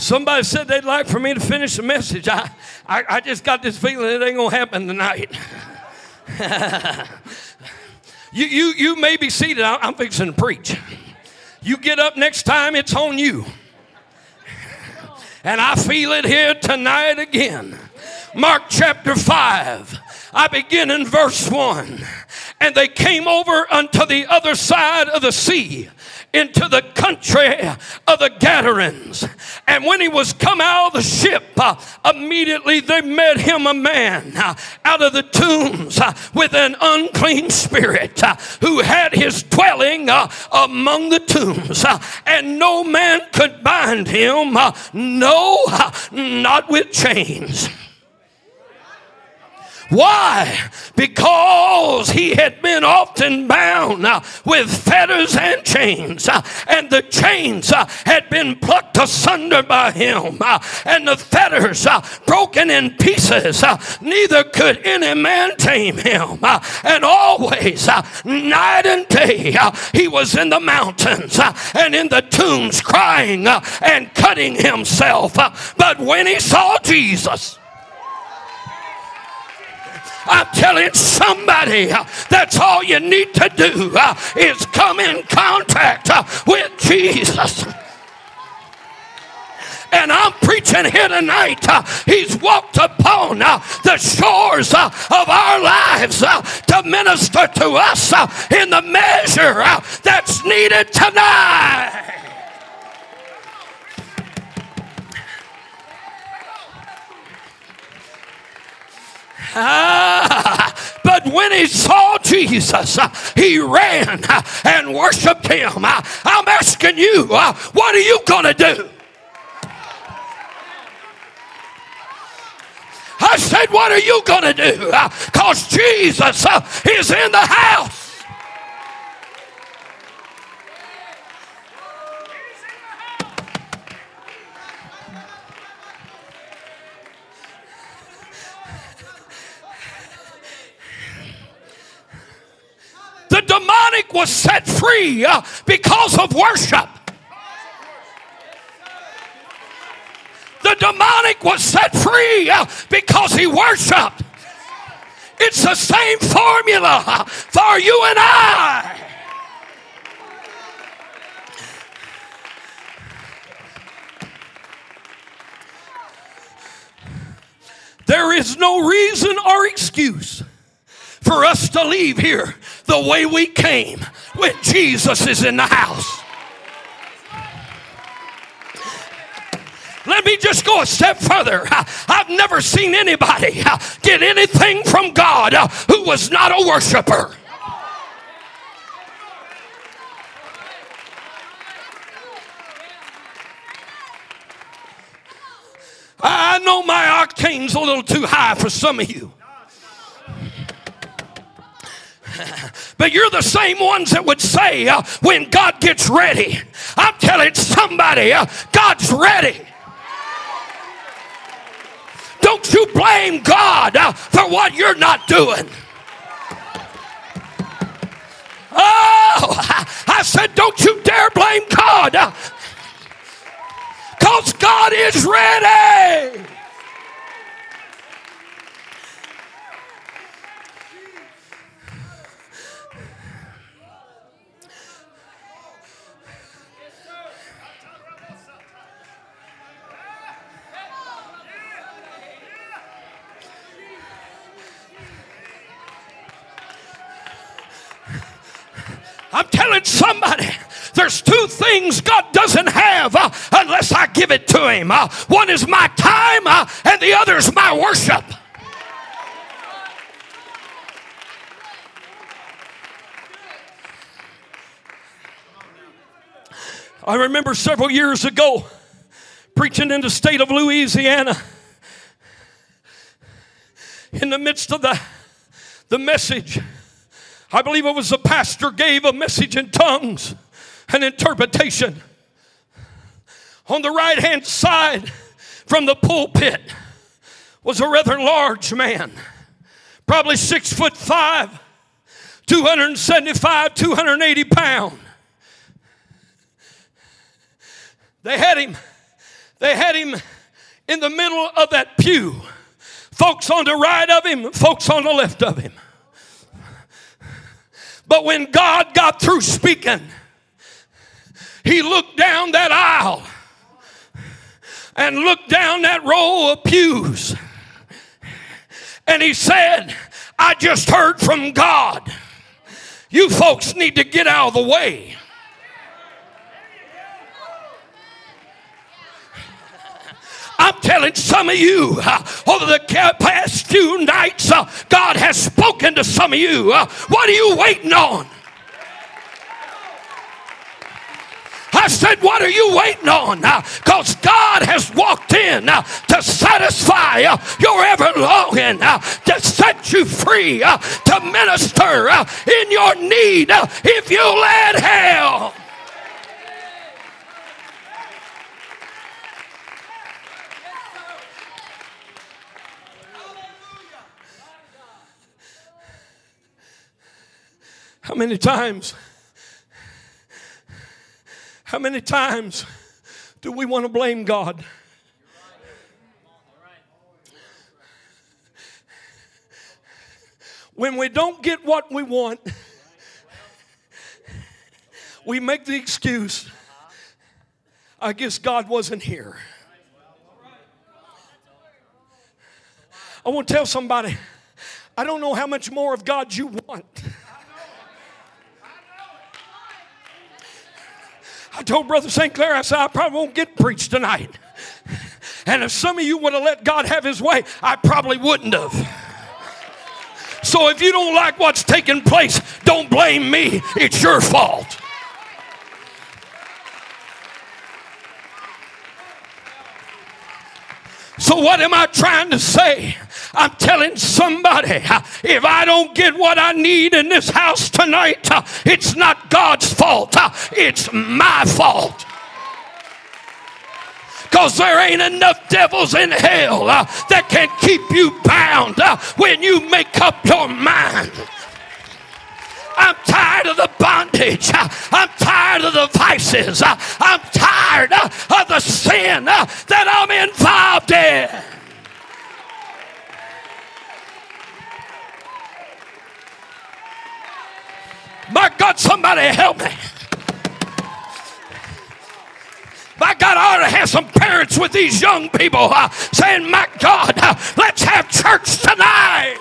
Somebody said they'd like for me to finish the message. I just got this feeling it ain't going to happen tonight. You may be seated. I'm fixing to preach. You get up next time, it's on you. And I feel it here tonight again. Mark chapter 5. I begin in verse 1. And they came over unto the other side of the sea, into the country of the Gadarenes. And when he was come out of the ship, immediately they met him a man out of the tombs with an unclean spirit, who had his dwelling among the tombs. And no man could bind him, no, not with chains. Why? Because he had been often bound with fetters and chains, and the chains had been plucked asunder by him, and the fetters broken in pieces. Neither could any man tame him. And always, night and day, he was in the mountains and in the tombs, crying and cutting himself. But when he saw Jesus, I'm telling somebody, that's all you need to do is come in contact with Jesus. And I'm preaching here tonight. He's walked upon the shores of our lives to minister to us in the measure that's needed tonight. But when he saw Jesus, he ran and worshiped him. I'm asking you, what are you going to do? I said, what are you going to do? Because Jesus is in the house. The demonic was set free because of worship. The demonic was set free because he worshiped. It's the same formula for you and I. There is no reason or excuse for us to leave here the way we came when Jesus is in the house. Let me just go a step further. I've never seen anybody get anything from God who was not a worshiper. I know my octane's a little too high for some of you. But you're the same ones that would say, when God gets ready. I'm telling somebody, God's ready. Don't you blame God for what you're not doing. Oh, I said, don't you dare blame God, because God is ready. I'm telling somebody, there's two things God doesn't have unless I give it to him. One is my time and the other is my worship. I remember several years ago preaching in the state of Louisiana. In the midst of the message, I believe it was the pastor gave a message in tongues, an interpretation. On the right-hand side from the pulpit was a rather large man, probably 6'5", 275, 280 pounds. They had him They had him in the middle of that pew. Folks on the right of him, folks on the left of him. But when God got through speaking, he looked down that aisle and looked down that row of pews. And he said, I just heard from God. You folks need to get out of the way. I'm telling some of you, over the past few nights, God has spoken to some of you. What are you waiting on? I said, what are you waiting on? Because God has walked in to satisfy your every longing, to set you free, to minister in your need if you let hell. How many times do we want to blame God? When we don't get what we want, we make the excuse, I guess God wasn't here. I want to tell somebody, I don't know how much more of God you want. I told Brother St. Clair, I said, I probably won't get preached tonight. And if some of you would have let God have his way, I probably wouldn't have. So if you don't like what's taking place, don't blame me. It's your fault. So what am I trying to say? I'm telling somebody, if I don't get what I need in this house tonight, it's not God's fault. It's my fault. Because there ain't enough devils in hell that can keep you bound when you make up your mind. I'm tired of the bondage. I'm tired of the vices. I'm tired of the sin that I'm involved in. My God, somebody help me. My God, I ought to have some parents with these young people saying, my God, let's have church tonight.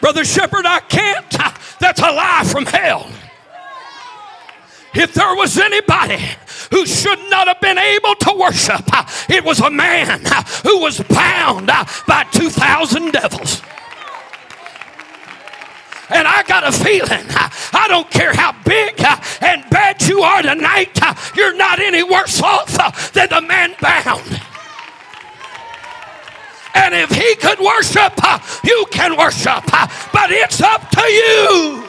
Brother Shepherd, I can't. That's a lie from hell. If there was anybody who should not have been able to worship, it was a man who was bound by 2,000 devils. And I got a feeling, I don't care how big and bad you are tonight, you're not any worse off than the man bound. And if he could worship, you can worship, but it's up to you.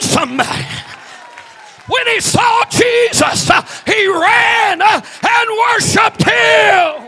Somebody. When he saw Jesus, he ran and worshiped him.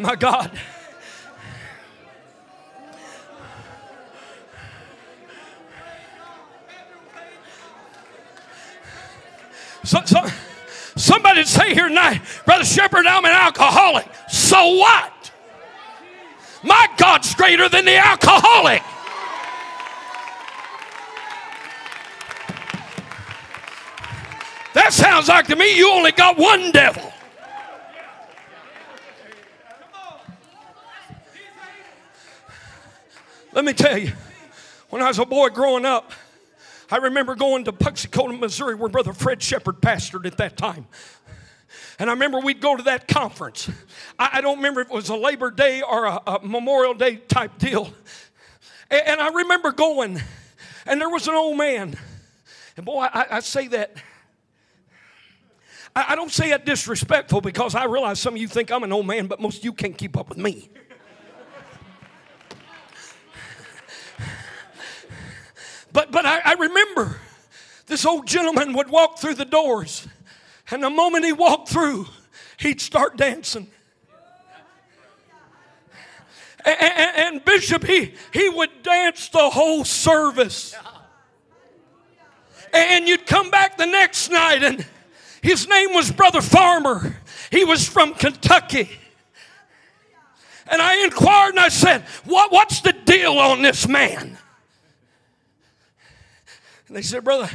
My God. So Somebody say here tonight, Brother Shepherd, I'm an alcoholic. So what? My God's greater than the alcoholic. That sounds like to me you only got one devil. Let me tell you, when I was a boy growing up, I remember going to Puxico, Missouri, where Brother Fred Shepherd pastored at that time. And I remember we'd go to that conference. I don't remember if it was a Labor Day or a Memorial Day type deal. And I remember going, and there was an old man. And boy, I say that. I don't say it disrespectful, because I realize some of you think I'm an old man, but most of you can't keep up with me. But I remember this old gentleman would walk through the doors, and the moment he walked through, he'd start dancing. And Bishop, he would dance the whole service. And you'd come back the next night, and his name was Brother Farmer. He was from Kentucky. And I inquired and I said, what's the deal on this man? And they said, Brother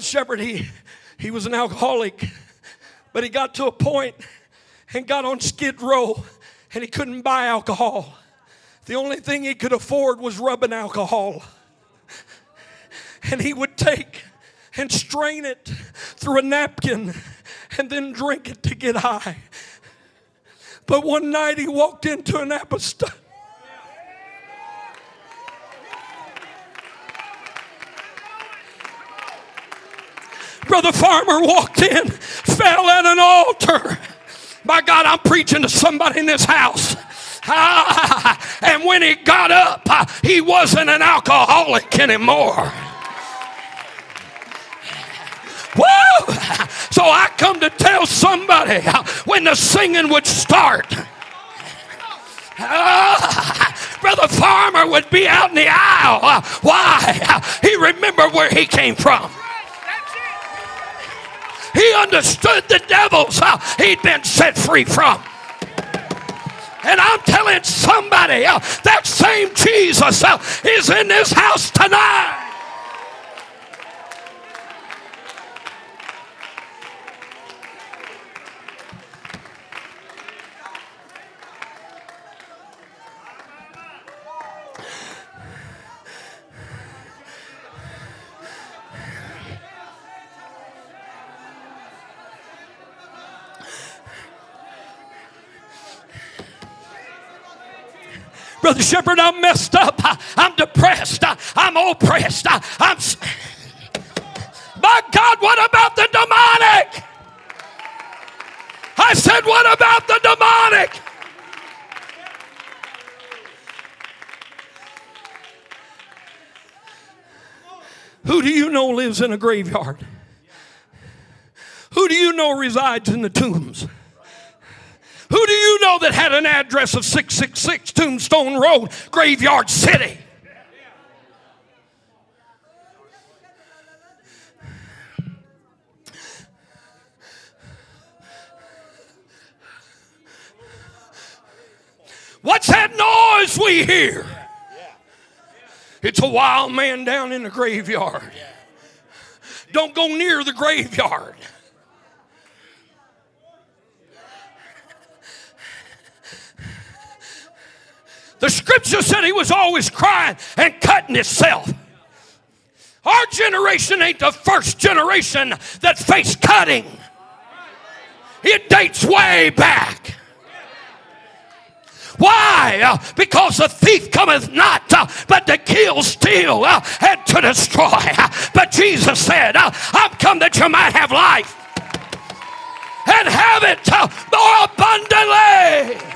Shepherd, he was an alcoholic, but he got to a point and got on Skid Row, and he couldn't buy alcohol. The only thing he could afford was rubbing alcohol. And he would take and strain it through a napkin and then drink it to get high. But one night he walked into an apostolic. Brother Farmer walked in, fell at an altar. My God, I'm preaching to somebody in this house. And when he got up, he wasn't an alcoholic anymore. Woo! So I come to tell somebody when the singing would start. Brother Farmer would be out in the aisle. Why? He remembered where he came from. He understood the devils he'd been set free from. And I'm telling somebody, that same Jesus is in this house tonight. Brother Shepherd, I'm messed up. I'm depressed. I'm oppressed. My God, what about the demonic? I said, what about the demonic? Who do you know lives in a graveyard? Who do you know resides in the tombs? Who do you know that had an address of 666 Tombstone Road, Graveyard City? What's that noise we hear? It's a wild man down in the graveyard. Don't go near the graveyard. The scripture said he was always crying and cutting himself. Our generation ain't the first generation that faced cutting. It dates way back. Why? Because the thief cometh not, but to kill, steal, and to destroy. But Jesus said, I'm come that you might have life and have it more abundantly.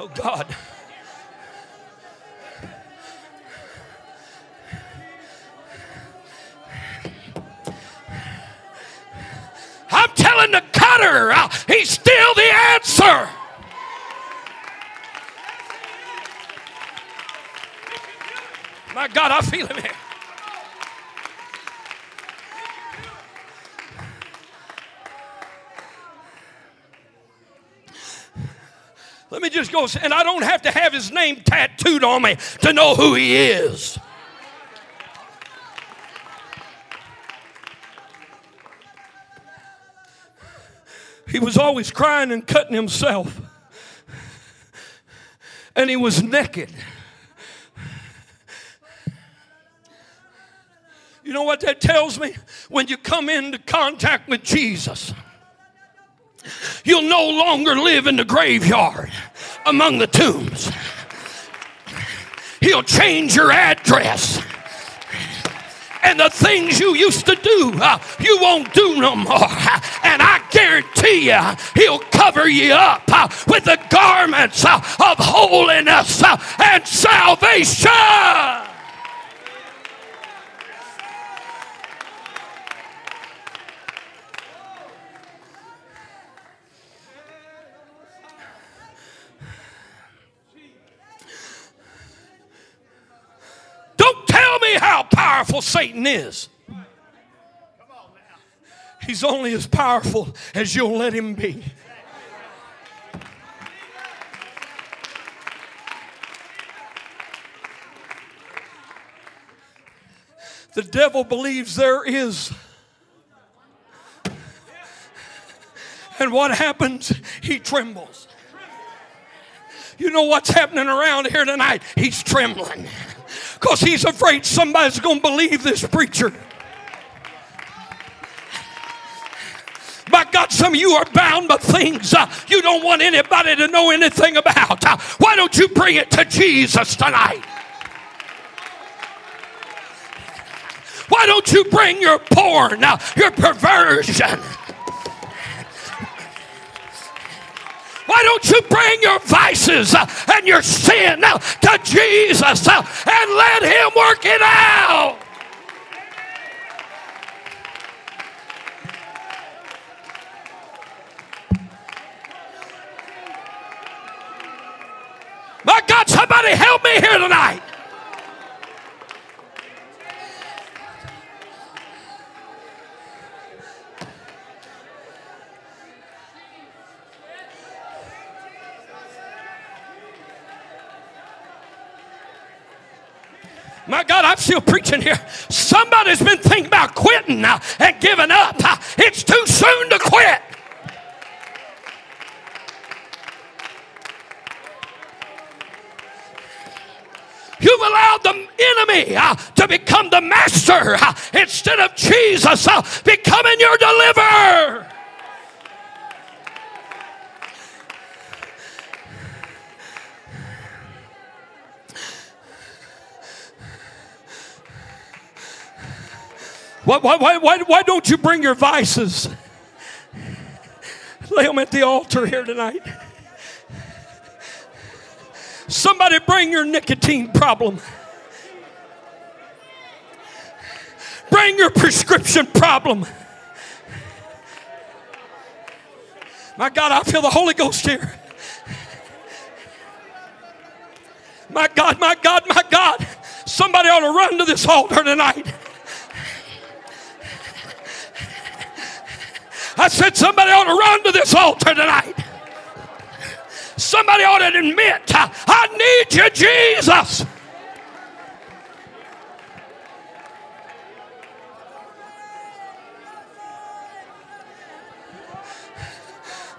Oh, God. matter. He's still the answer. My God, I feel him here. Let me just go, and I don't have to have his name tattooed on me to know who he is. He was always crying and cutting himself. And he was naked. You know what that tells me? When you come into contact with Jesus, you'll no longer live in the graveyard among the tombs. He'll change your address. And the things you used to do, you won't do no more. And I guarantee you, he'll cover you up with the garments of holiness and salvation. How powerful Satan is. He's only as powerful as you'll let him be. The devil believes there is. And what happens? He trembles. You know what's happening around here tonight? He's trembling. Because he's afraid somebody's going to believe this preacher. My God, some of you are bound by things you don't want anybody to know anything about. Why don't you bring it to Jesus tonight? Why don't you bring your porn, your perversion? Why don't you bring your vices and your sin to Jesus and let him work it out? My God, somebody help me here tonight. My God, I'm still preaching here. Somebody's been thinking about quitting and giving up. It's too soon to quit. You've allowed the enemy to become the master instead of Jesus becoming your deliverer. Why don't you bring your vices? Lay them at the altar here tonight. Somebody bring your nicotine problem. Bring your prescription problem. My God, I feel the Holy Ghost here. My God, my God, my God. Somebody ought to run to this altar tonight. I said somebody ought to run to this altar tonight. Somebody ought to admit, I need you, Jesus.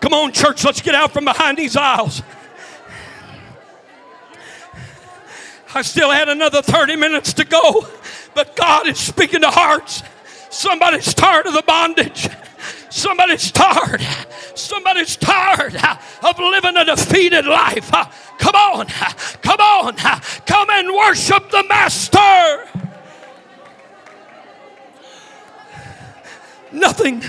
Come on, church, let's get out from behind these aisles. I still had another 30 minutes to go, but God is speaking to hearts. Somebody's tired of the bondage. Somebody's tired. Somebody's tired of living a defeated life. Come on. Come on. Come and worship the Master. Nothing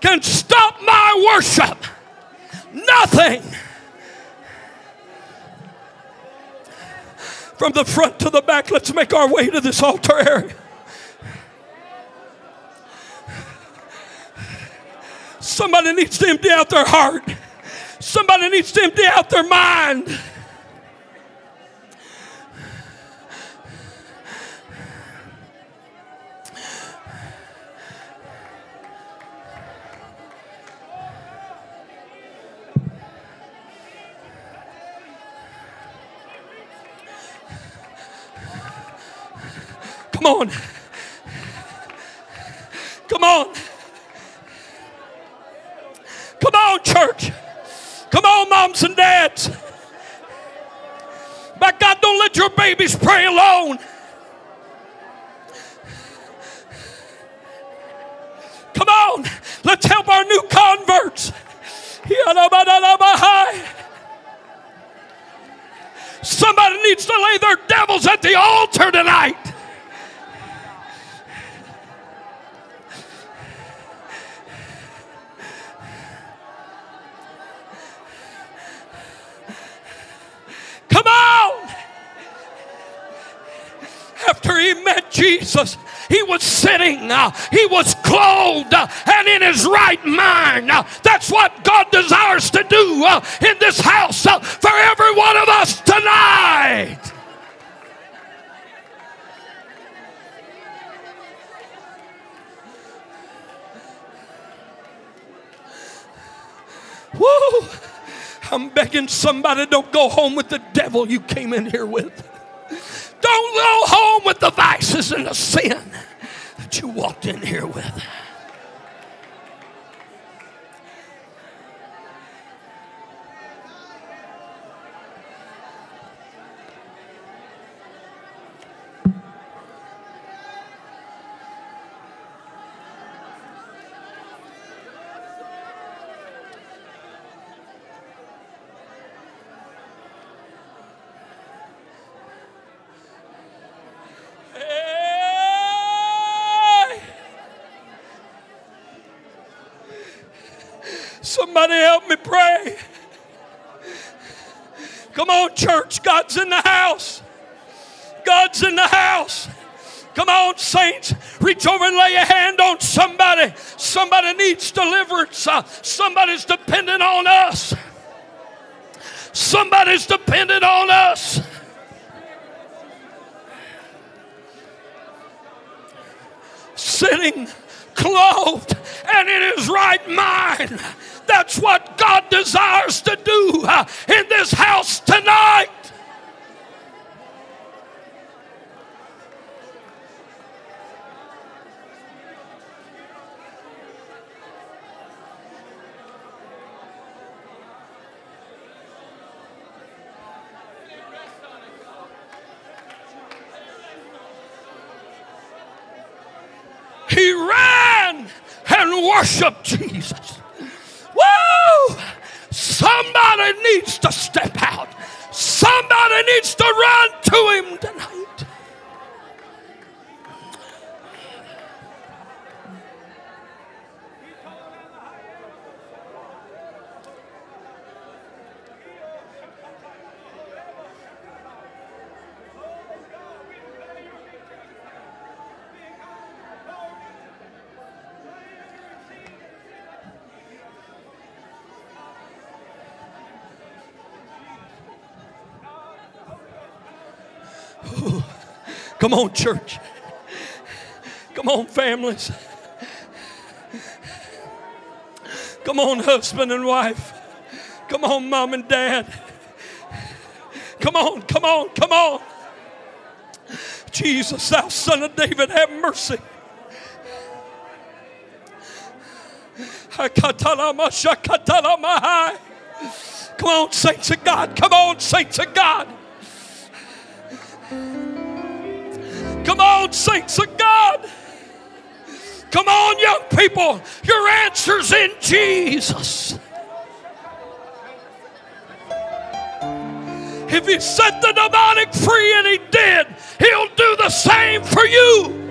can stop my worship. Nothing. From the front to the back, let's make our way to this altar area. Somebody needs to empty out their heart. Somebody needs to empty out their mind. Come on. Come on. Come on, church. Come on, moms and dads. By God, don't let your babies pray alone. Come on. Let's help our new converts. Somebody needs to lay their devils at the altar tonight. Come on! After he met Jesus, he was sitting, he was clothed, and in his right mind. That's what God desires to do in this house for every one of us tonight. Woo! I'm begging somebody, don't go home with the devil you came in here with. Don't go home with the vices and the sin that you walked in here with. Somebody help me pray. Come on, church. God's in the house. God's in the house. Come on, saints. Reach over and lay a hand on somebody. Somebody needs deliverance. Somebody's dependent on us. Somebody's dependent on us. Sitting, clothed, and in his right mind. That's what God desires to do in this house tonight. He ran and worshiped Jesus. Woo! Somebody needs to step out. Somebody needs to run to him tonight. Come on, church. Come on, families. Come on, husband and wife. Come on, mom and dad. Come on, come on, come on. Jesus, thou son of David, have mercy. Come on, saints of God. Come on, saints of God. Come on, saints of God. Come on, young people. Your answer's in Jesus. If he set the demonic free, and he did, he'll do the same for you.